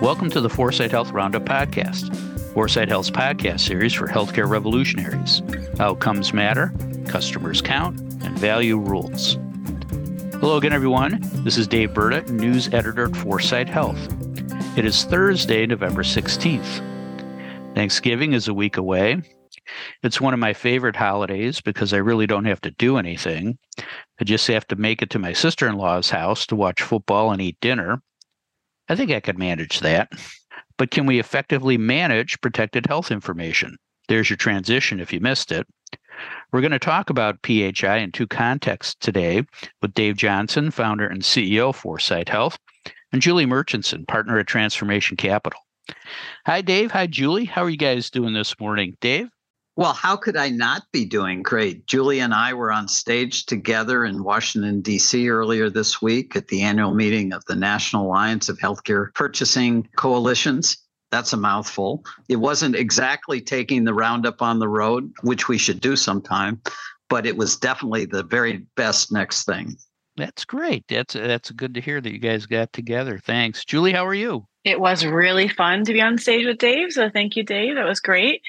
Welcome to the 4sight Health Roundup podcast, 4sight Health's podcast series for healthcare revolutionaries. Outcomes matter, customers count, and value rules. Hello again, everyone. This is Dave Burda, news editor at 4sight Health. It is Thursday, November 16th. Thanksgiving is a week away. It's one of my favorite holidays because I really don't have to do anything. I just have to make it to my sister-in-law's house to watch football and eat dinner. I think I could manage that. But can we effectively manage protected health information? There's your transition if you missed it. We're going to talk about PHI in two contexts today with Dave Johnson, founder and CEO of 4sight Health, and Julie Murchinson, partner at Transformation Capital. Hi, Dave. Hi, Julie. How are you guys doing this morning? Dave? Well, how could I not be doing great? Julie and I were on stage together in Washington, D.C. earlier this week at the annual meeting of the National Alliance of Healthcare Purchasing Coalitions. That's a mouthful. It wasn't exactly taking the roundup on the road, which we should do sometime, but it was definitely the very best next thing. That's great. That's good to hear that you guys got together. Thanks. Julie, how are you? It was really fun to be on stage with Dave. So thank you, Dave. That was great.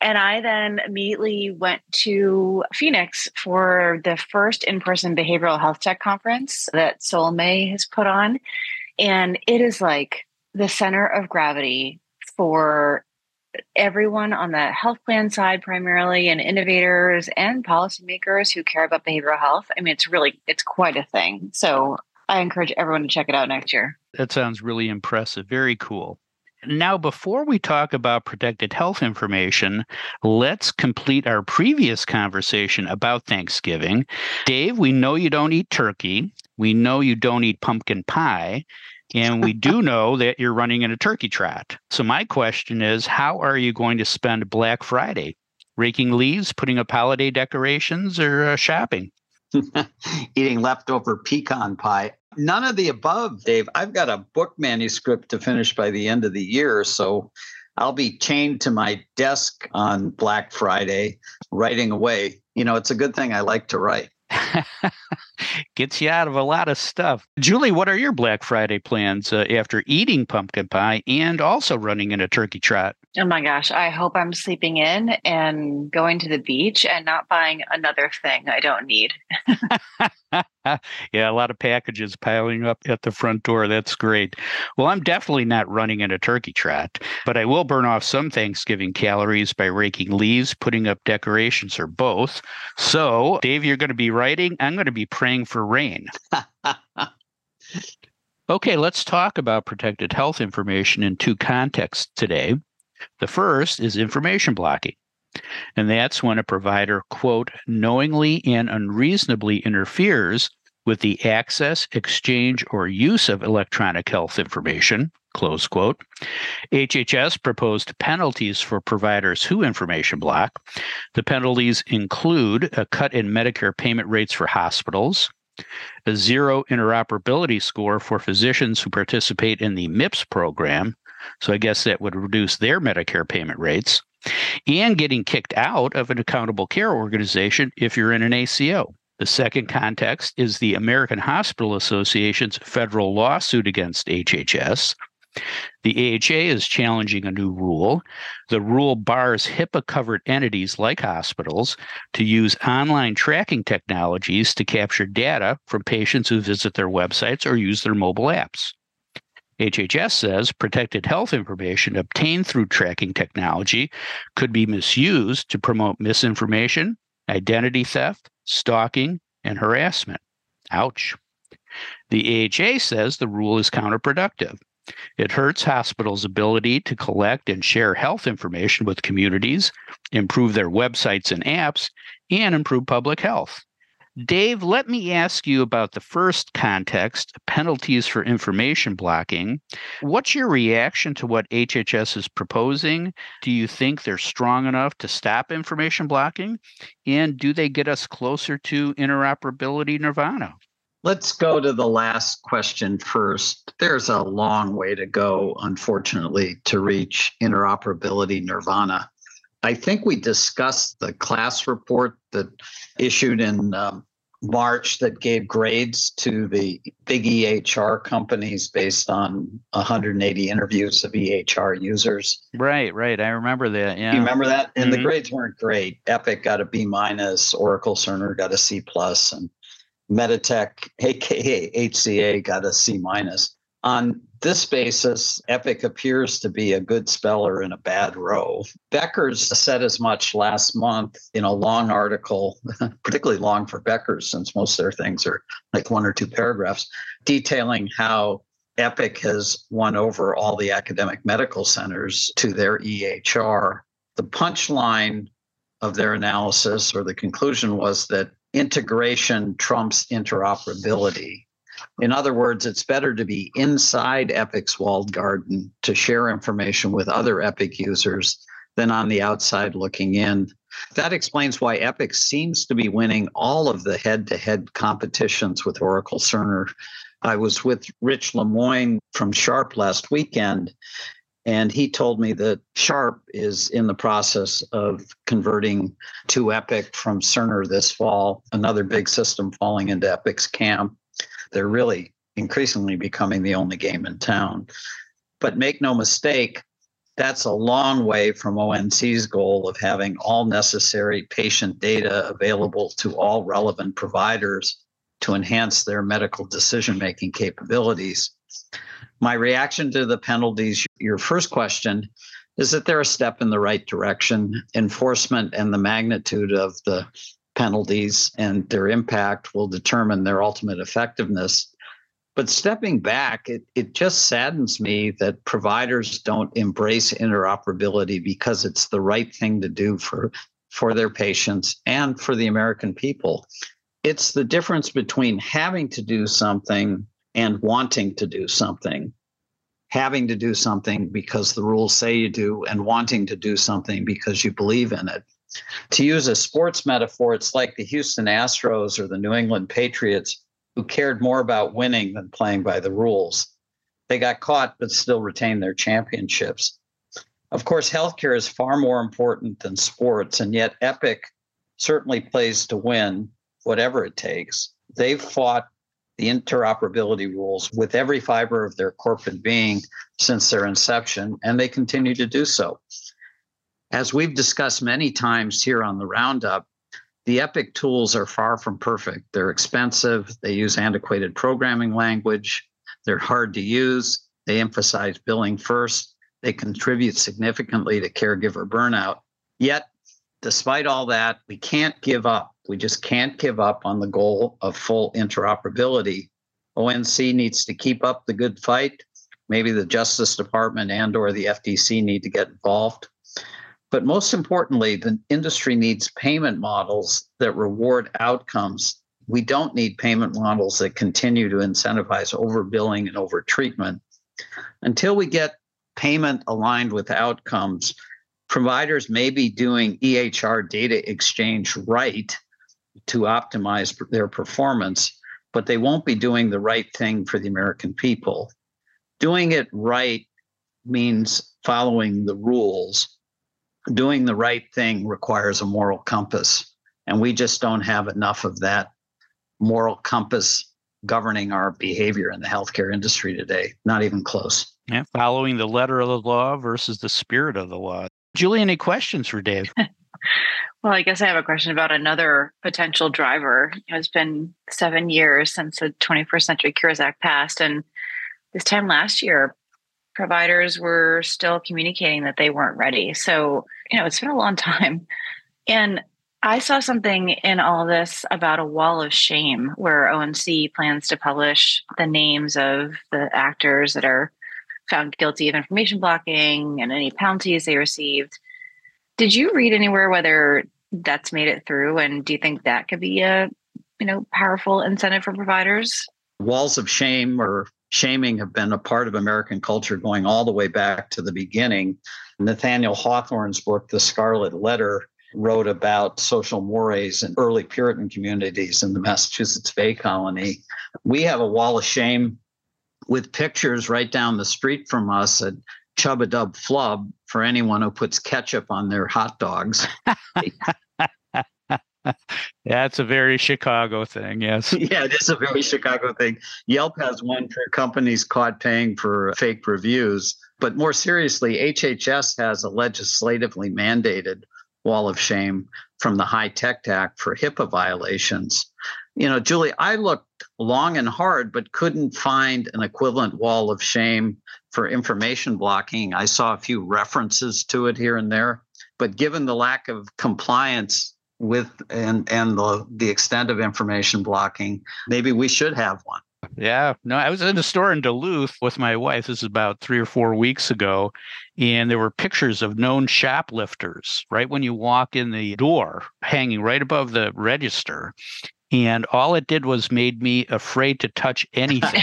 And I then immediately went to Phoenix for the first in-person behavioral health tech conference that Sol May has put on. And it is like the center of gravity for everyone on the health plan side primarily, and innovators and policymakers who care about behavioral health. I mean, it's quite a thing. So I encourage everyone to check it out next year. That sounds really impressive. Very cool. Now, before we talk about protected health information, let's complete our previous conversation about Thanksgiving. Dave, we know you don't eat turkey. We know you don't eat pumpkin pie. And we do know that you're running in a turkey trot. So my question is, how are you going to spend Black Friday? Raking leaves, putting up holiday decorations, or shopping? Eating leftover pecan pie. None of the above, Dave. I've got a book manuscript to finish by the end of the year, so I'll be chained to my desk on Black Friday, writing away. You know, it's a good thing I like to write. Gets you out of a lot of stuff. Julie, what are your Black Friday plans after eating pumpkin pie and also running in a turkey trot? Oh my gosh, I hope I'm sleeping in and going to the beach and not buying another thing I don't need. Yeah, a lot of packages piling up at the front door. That's great. Well, I'm definitely not running in a turkey trot, but I will burn off some Thanksgiving calories by raking leaves, putting up decorations, or both. So, Dave, you're going to be writing. I'm going to be praying for rain. Okay, let's talk about protected health information in two contexts today. The first is information blocking, and that's when a provider, quote, knowingly and unreasonably interferes with the access, exchange, or use of electronic health information, close quote. HHS proposed penalties for providers who information block. The penalties include a cut in Medicare payment rates for hospitals, a zero interoperability score for physicians who participate in the MIPS program. So I guess that would reduce their Medicare payment rates, and getting kicked out of an accountable care organization if you're in an ACO. The second context is the American Hospital Association's federal lawsuit against HHS. The AHA is challenging a new rule. The rule bars HIPAA-covered entities like hospitals to use online tracking technologies to capture data from patients who visit their websites or use their mobile apps. HHS says protected health information obtained through tracking technology could be misused to promote misinformation, identity theft, stalking, and harassment. Ouch. The AHA says the rule is counterproductive. It hurts hospitals' ability to collect and share health information with communities, improve their websites and apps, and improve public health. Dave, let me ask you about the first context, penalties for information blocking. What's your reaction to what HHS is proposing? Do you think they're strong enough to stop information blocking? And do they get us closer to interoperability nirvana? Let's go to the last question first. There's a long way to go, unfortunately, to reach interoperability nirvana. I think we discussed the class report that issued in March that gave grades to the big EHR companies based on 180 interviews of EHR users. Right. I remember that. Yeah. You remember that? And the grades weren't great. Epic got a B-, Oracle Cerner got a C+, and Meditech, aka HCA, got a C-. On this basis, Epic appears to be a good speller in a bad row. Becker's said as much last month in a long article, particularly long for Becker's since most of their things are like one or two paragraphs, detailing how Epic has won over all the academic medical centers to their EHR. The punchline of their analysis or the conclusion was that integration trumps interoperability. In other words, it's better to be inside Epic's walled garden to share information with other Epic users than on the outside looking in. That explains why Epic seems to be winning all of the head-to-head competitions with Oracle Cerner. I was with Rich Lemoyne from Sharp last weekend, and he told me that Sharp is in the process of converting to Epic from Cerner this fall, another big system falling into Epic's camp. They're really increasingly becoming the only game in town. But make no mistake, that's a long way from ONC's goal of having all necessary patient data available to all relevant providers to enhance their medical decision-making capabilities. My reaction to the penalties, your first question, is that they're a step in the right direction. Enforcement and the magnitude of the penalties and their impact will determine their ultimate effectiveness. But stepping back, it just saddens me that providers don't embrace interoperability because it's the right thing to do for their patients and for the American people. It's the difference between having to do something and wanting to do something. Having to do something because the rules say you do, and wanting to do something because you believe in it. To use a sports metaphor, it's like the Houston Astros or the New England Patriots, who cared more about winning than playing by the rules. They got caught, but still retained their championships. Of course, healthcare is far more important than sports, and yet Epic certainly plays to win, whatever it takes. They've fought the interoperability rules with every fiber of their corporate being since their inception, and they continue to do so. As we've discussed many times here on the Roundup, the Epic tools are far from perfect. They're expensive. They use antiquated programming language. They're hard to use. They emphasize billing first. They contribute significantly to caregiver burnout. Yet, despite all that, we can't give up. We just can't give up on the goal of full interoperability. ONC needs to keep up the good fight. Maybe the Justice Department and or the FTC need to get involved. But most importantly, the industry needs payment models that reward outcomes. We don't need payment models that continue to incentivize overbilling and overtreatment. Until we get payment aligned with outcomes, providers may be doing EHR data exchange right to optimize their performance, but they won't be doing the right thing for the American people. Doing it right means following the rules. Doing the right thing requires a moral compass, and we just don't have enough of that moral compass governing our behavior in the healthcare industry today. Not even close. Yeah, following the letter of the law versus the spirit of the law. Julie, any questions for Dave? Well, I guess I have a question about another potential driver. It's been 7 years since the 21st Century Cures Act passed, and this time last year, providers were still communicating that they weren't ready. So, it's been a long time. And I saw something in all this about a wall of shame where ONC plans to publish the names of the actors that are found guilty of information blocking and any penalties they received. Did you read anywhere whether that's made it through? And do you think that could be a, powerful incentive for providers? Walls of shame or shaming have been a part of American culture going all the way back to the beginning. Nathaniel Hawthorne's book, The Scarlet Letter, wrote about social mores in early Puritan communities in the Massachusetts Bay Colony. We have a wall of shame with pictures right down the street from us at Chubba Dub Flub for anyone who puts ketchup on their hot dogs. That's a very Chicago thing, yes. Yeah, it is a very Chicago thing. Yelp has one for companies caught paying for fake reviews. But more seriously, HHS has a legislatively mandated wall of shame from the HITECH Act for HIPAA violations. You know, Julie, I looked long and hard, but couldn't find an equivalent wall of shame for information blocking. I saw a few references to it here and there, but given the lack of compliance with and the extent of information blocking, maybe we should have one. Yeah. No, I was in a store in Duluth with my wife. This is about 3 or 4 weeks ago. And there were pictures of known shoplifters right when you walk in the door, hanging right above the register. And all it did was made me afraid to touch anything.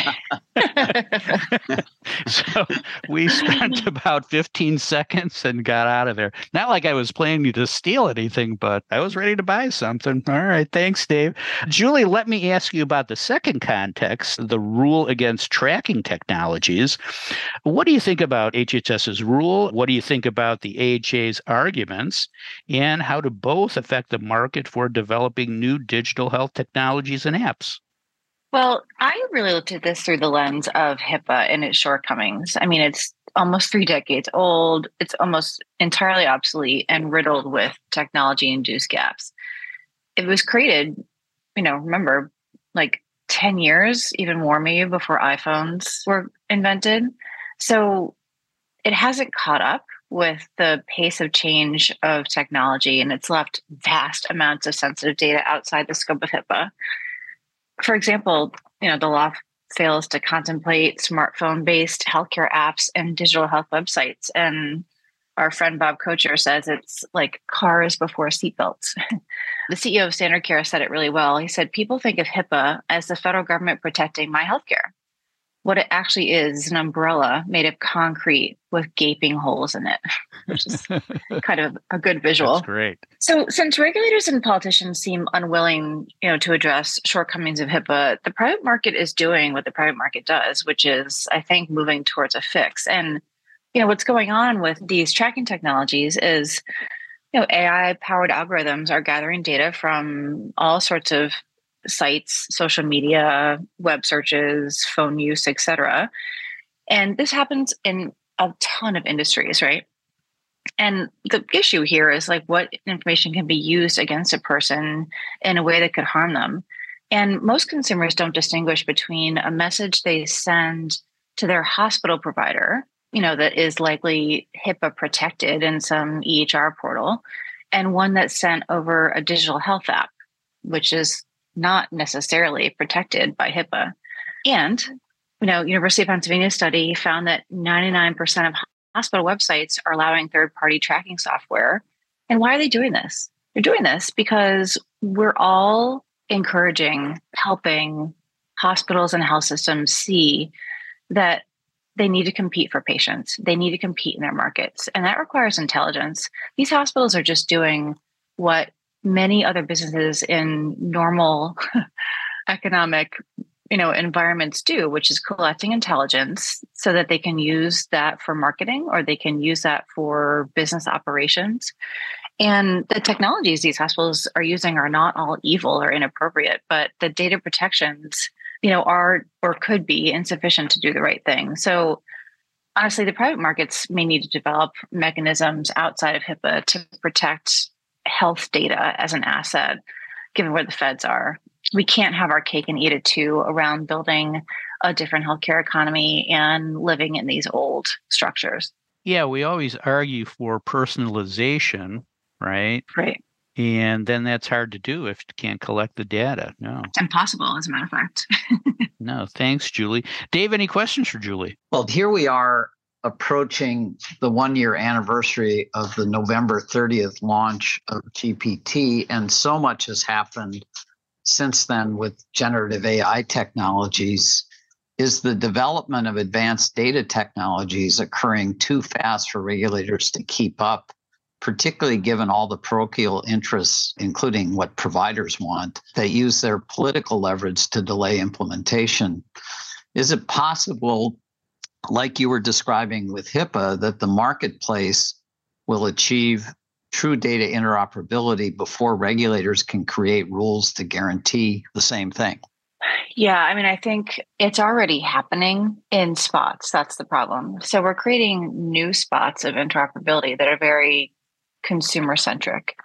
So we spent about 15 seconds and got out of there. Not like I was planning to steal anything, but I was ready to buy something. All right. Thanks, Dave. Julie, let me ask you about the second context, the rule against tracking technologies. What do you think about HHS's rule? What do you think about the AHA's arguments? And how do both affect the market for developing new digital health technologies and apps? Well, I really looked at this through the lens of HIPAA and its shortcomings. I mean, it's almost 3 decades old. It's almost entirely obsolete and riddled with technology-induced gaps. It was created, you know, remember, like 10 years, even more maybe, before iPhones were invented. So it hasn't caught up with the pace of change of technology, and it's left vast amounts of sensitive data outside the scope of HIPAA. For example, you know, the law fails to contemplate smartphone-based healthcare apps and digital health websites. And our friend Bob Kocher says it's like cars before seatbelts. The CEO of Standard Care said it really well. He said, people think of HIPAA as the federal government protecting my healthcare. What it actually is an umbrella made of concrete with gaping holes in it, which is kind of a good visual. That's great. So since regulators and politicians seem unwilling, you know, to address shortcomings of HIPAA, the private market is doing what the private market does, which is, I think, moving towards a fix. And, you know, what's going on with these tracking technologies is, you know, AI-powered algorithms are gathering data from all sorts of sites, social media, web searches, phone use, et cetera. And this happens in a ton of industries, right? And the issue here is like what information can be used against a person in a way that could harm them. And most consumers don't distinguish between a message they send to their hospital provider, you know, that is likely HIPAA protected in some EHR portal, and one that's sent over a digital health app, which is not necessarily protected by HIPAA. And, you know, University of Pennsylvania study found that 99% of hospital websites are allowing third-party tracking software. And why are they doing this? They're doing this because we're all encouraging, helping hospitals and health systems see that they need to compete for patients. They need to compete in their markets. And that requires intelligence. These hospitals are just doing what many other businesses in normal economic, you know, environments do, which is collecting intelligence so that they can use that for marketing or they can use that for business operations. And the technologies these hospitals are using are not all evil or inappropriate, but the data protections, you know, are or could be insufficient to do the right thing. So honestly, the private markets may need to develop mechanisms outside of HIPAA to protect health data as an asset, given where the feds are. We can't have our cake and eat it too around building a different healthcare economy and living in these old structures. Yeah, we always argue for personalization, right? Right. And then that's hard to do if you can't collect the data. No. It's impossible, as a matter of fact. No, thanks, Julie. Dave, any questions for Julie? Well, here we are approaching the 1-year anniversary of the November 30th launch of GPT. And so much has happened since then with generative AI technologies. Is the development of advanced data technologies occurring too fast for regulators to keep up, particularly given all the parochial interests, including what providers want, that use their political leverage to delay implementation? Is it possible, like you were describing with HIPAA, that the marketplace will achieve true data interoperability before regulators can create rules to guarantee the same thing. Yeah, I mean, I think it's already happening in spots. That's the problem. So we're creating new spots of interoperability that are very consumer-centric.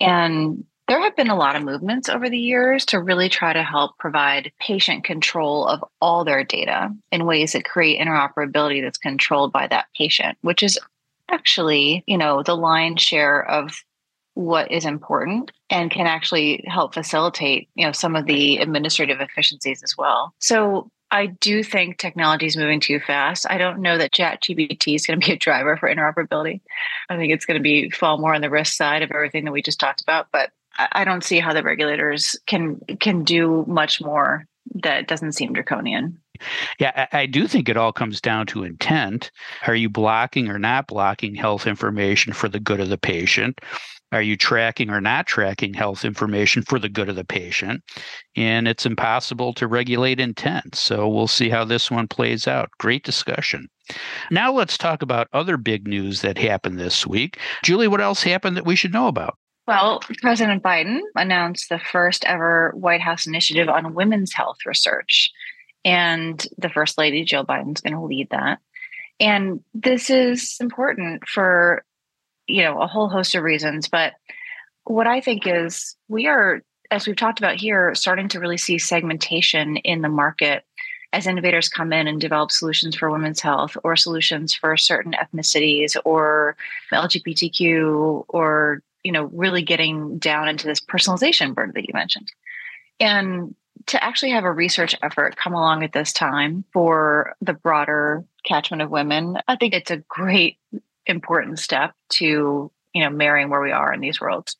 And there have been a lot of movements over the years to really try to help provide patient control of all their data in ways that create interoperability that's controlled by that patient, which is actually, you know, the lion's share of what is important and can actually help facilitate, you know, some of the administrative efficiencies as well. So I do think technology is moving too fast. I don't know that ChatGPT is going to be a driver for interoperability. I think it's going to be fall more on the risk side of everything that we just talked about, but I don't see how the regulators can do much more that doesn't seem draconian. Yeah, I do think it all comes down to intent. Are you blocking or not blocking health information for the good of the patient? Are you tracking or not tracking health information for the good of the patient? And it's impossible to regulate intent. So we'll see how this one plays out. Great discussion. Now let's talk about other big news that happened this week. Julie, what else happened that we should know about? Well, President Biden announced the first ever White House initiative on women's health research. And the First Lady, Jill Biden, is going to lead that. And this is important for, you know, a whole host of reasons. But what I think is we are, as we've talked about here, starting to really see segmentation in the market as innovators come in and develop solutions for women's health or solutions for certain ethnicities or LGBTQ or, you know, really getting down into this personalization burden that you mentioned. And to actually have a research effort come along at this time for the broader catchment of women, I think it's a great, important step to, you know, marrying where we are in these worlds.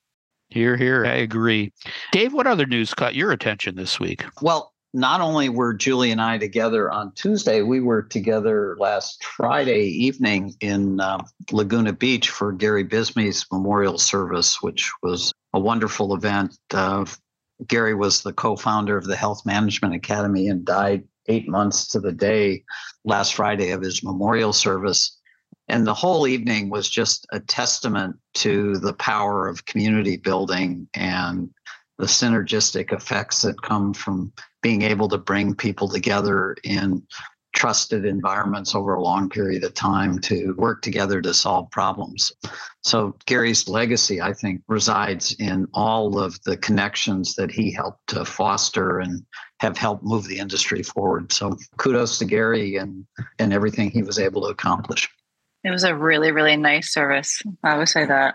Hear, hear. I agree. Dave, what other news caught your attention this week? Well, not only were Julie and I together on Tuesday, we were together last Friday evening in Laguna Beach for Gary Bisbee's memorial service, which was a wonderful event. Gary was the co-founder of the Health Management Academy and died 8 months to the day last Friday of his memorial service. And the whole evening was just a testament to the power of community building and the synergistic effects that come from being able to bring people together in trusted environments over a long period of time to work together to solve problems. So Gary's legacy, I think, resides in all of the connections that he helped to foster and have helped move the industry forward. So kudos to Gary and everything he was able to accomplish. It was a really, really nice service. I would say that.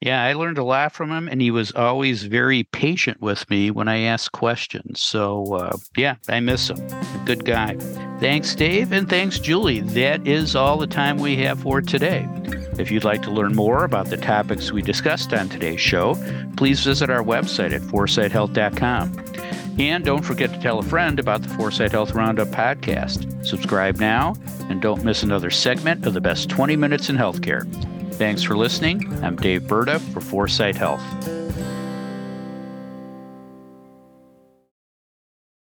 Yeah, I learned a lot from him, and he was always very patient with me when I asked questions. So, yeah, I miss him. Good guy. Thanks, Dave, and thanks, Julie. That is all the time we have for today. If you'd like to learn more about the topics we discussed on today's show, please visit our website at 4sighthealth.com. And don't forget to tell a friend about the 4sight Health Roundup podcast. Subscribe now, and don't miss another segment of the best 20 minutes in healthcare. Thanks for listening. I'm Dave Burda for 4sight Health.